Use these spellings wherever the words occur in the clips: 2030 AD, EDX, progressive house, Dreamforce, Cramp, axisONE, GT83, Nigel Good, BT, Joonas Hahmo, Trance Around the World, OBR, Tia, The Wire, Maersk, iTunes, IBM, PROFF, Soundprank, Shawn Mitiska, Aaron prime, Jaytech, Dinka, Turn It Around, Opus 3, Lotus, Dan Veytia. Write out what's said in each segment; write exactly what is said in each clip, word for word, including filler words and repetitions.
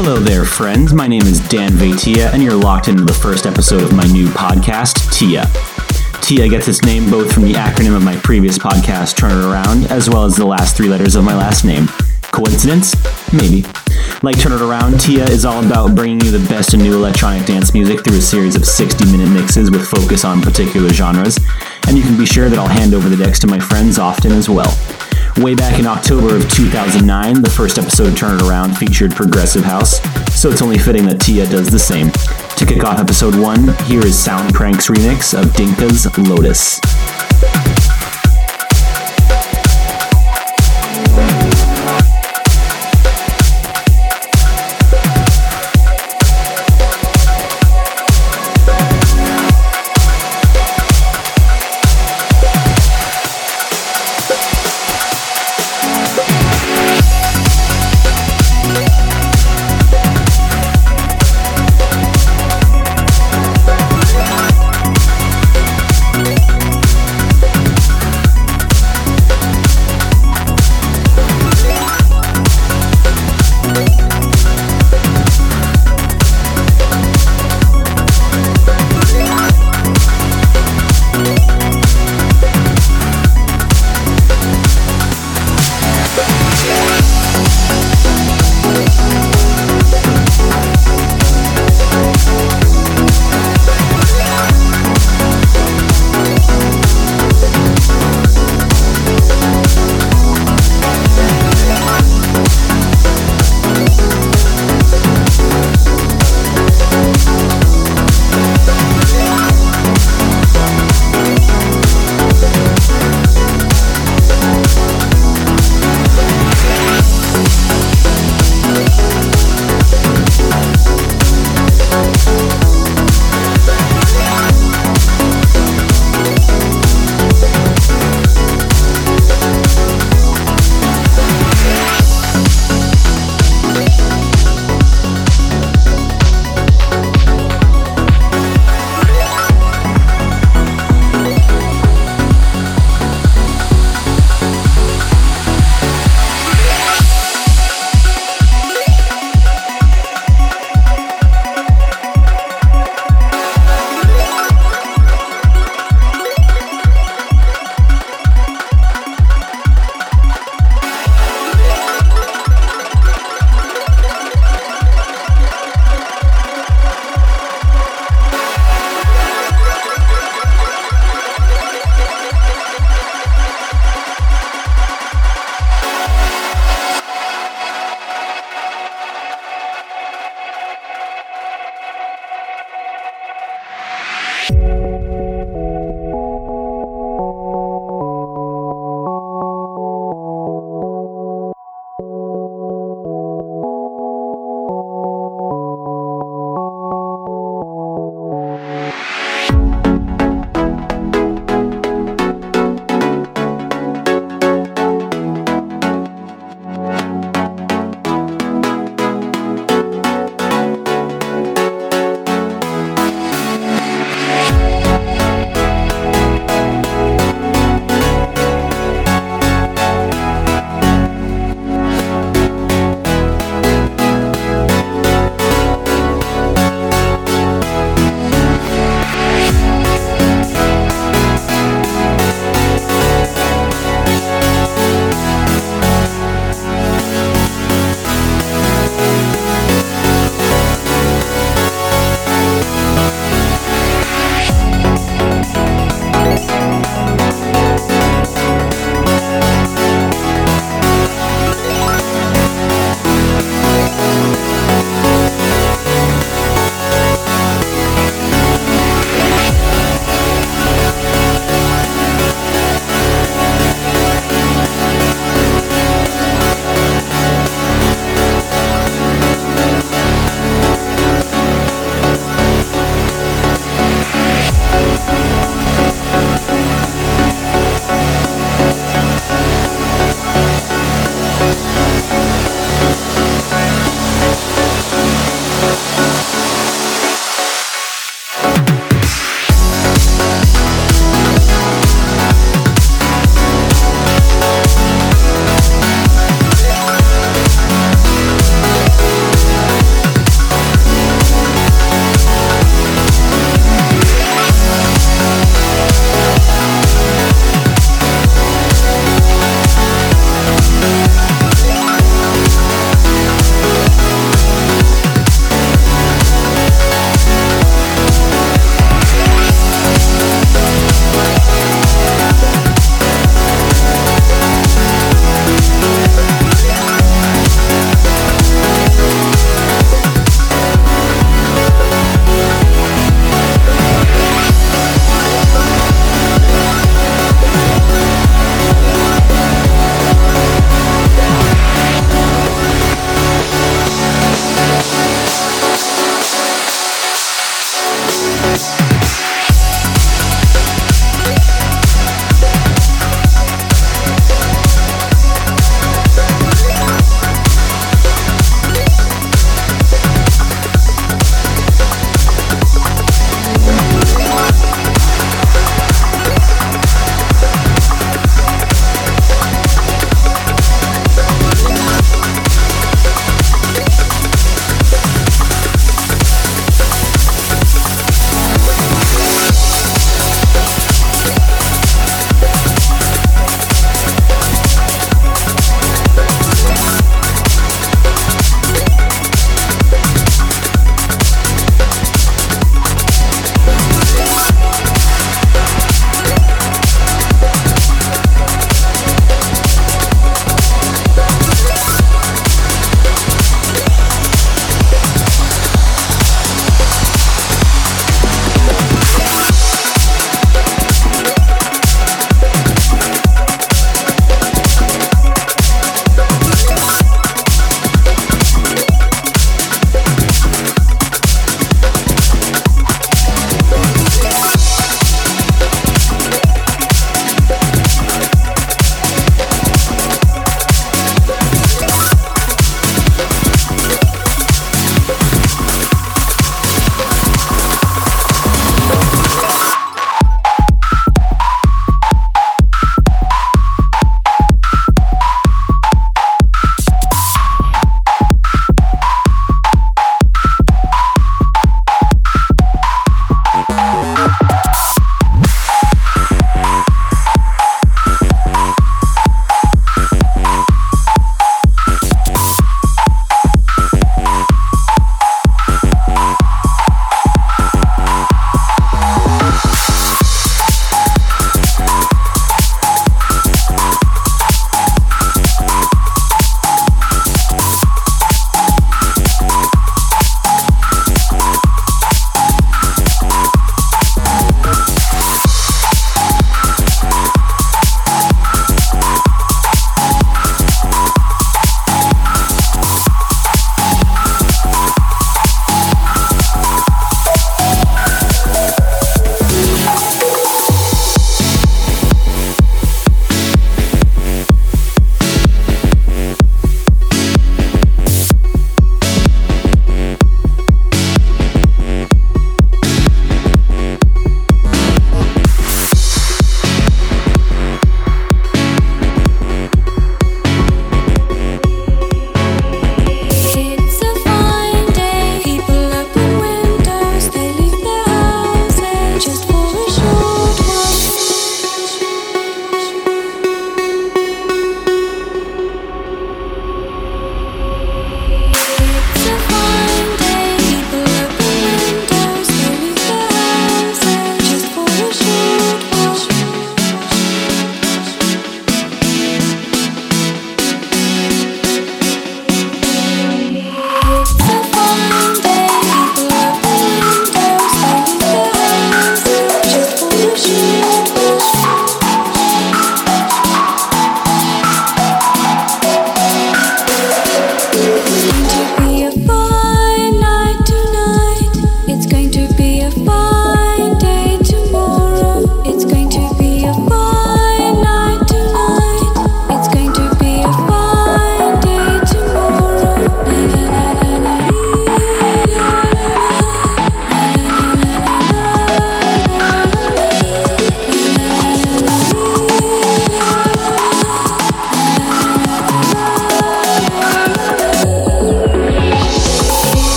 Hello there, friends. My name is Dan Veytia, and you're locked into the first episode of my new podcast, Tia. Tia gets its name both from the acronym of my previous podcast, Turn It Around, as well as the last three letters of my last name. Coincidence? Maybe. Like Turn It Around, Tia is all about bringing you the best in new electronic dance music through a series of sixty-minute mixes with focus on particular genres, and you can be sure that I'll hand over the decks to my friends often as well. Way back in October of two thousand nine, the first episode of Turn It Around featured Progressive House, so it's only fitting that Tia does the same. To kick off episode one, here is Soundprank's remix of Dinka's Lotus.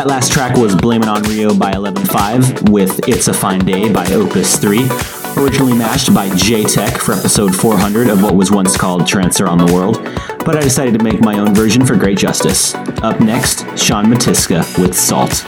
That last track was Blame It On Rio by eleven five with It's a Fine Day by Opus three, originally matched by Jaytech for episode four hundred of what was once called Trance Around the World, but I decided to make my own version for great justice. Up next, Shawn Mitiska with Salt.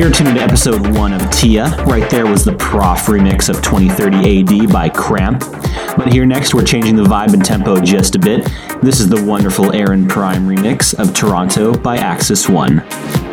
You're tuned to episode one of Tia. Right there was the PROFF remix of twenty thirty A D by Cramp. But here next, we're changing the vibe and tempo just a bit. This is the wonderful Aaron Prime remix of Toronto by axisONE.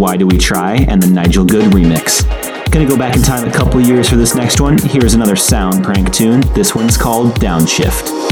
Why Do We Try, and the Nigel Good remix. Gonna go back in time a couple years for this next one. Here's another Soundprank tune. This one's called Downshift.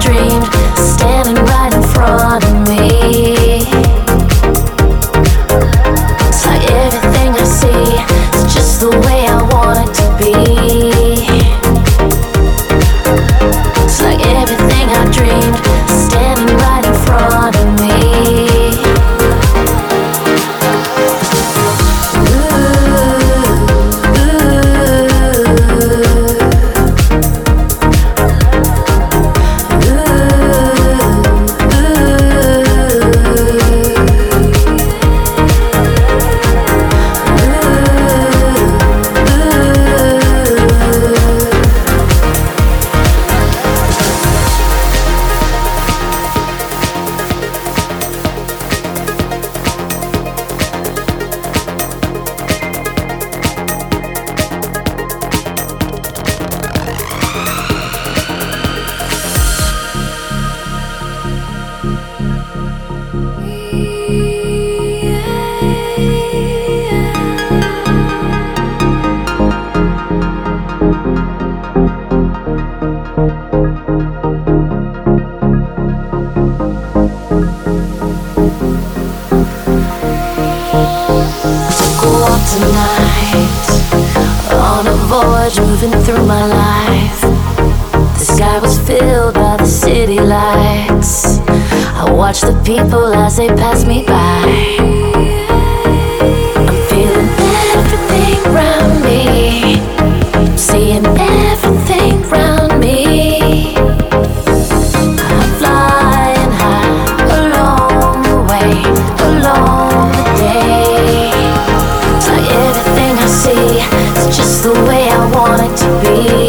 dream standing right in front of me. It's like everything I see is just the way I want it to be. It's like everything I dreamed is standing right in front of me. People as they pass me by, I'm feeling everything round me, I'm seeing everything round me. I'm flying high along the way, along the day. It's like everything I see is just the way I want it to be.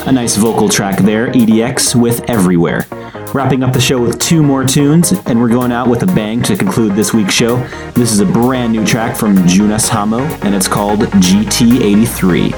A nice vocal track there, E D X with Everywhere. Wrapping up the show with two more tunes, and we're going out with a bang to conclude this week's show. This is a brand new track from Joonas Hahmo, and it's called G T eighty-three.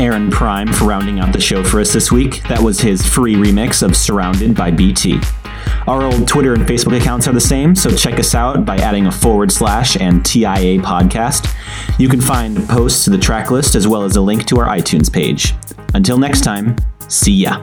Aaron Prime for rounding out the show for us this week. That was his free remix of Surrounded by B T. Our old Twitter and Facebook accounts are the same, so check us out by adding a forward slash and T I A podcast. You can find posts to the track list as well as a link to our iTunes page. Until next time, see ya.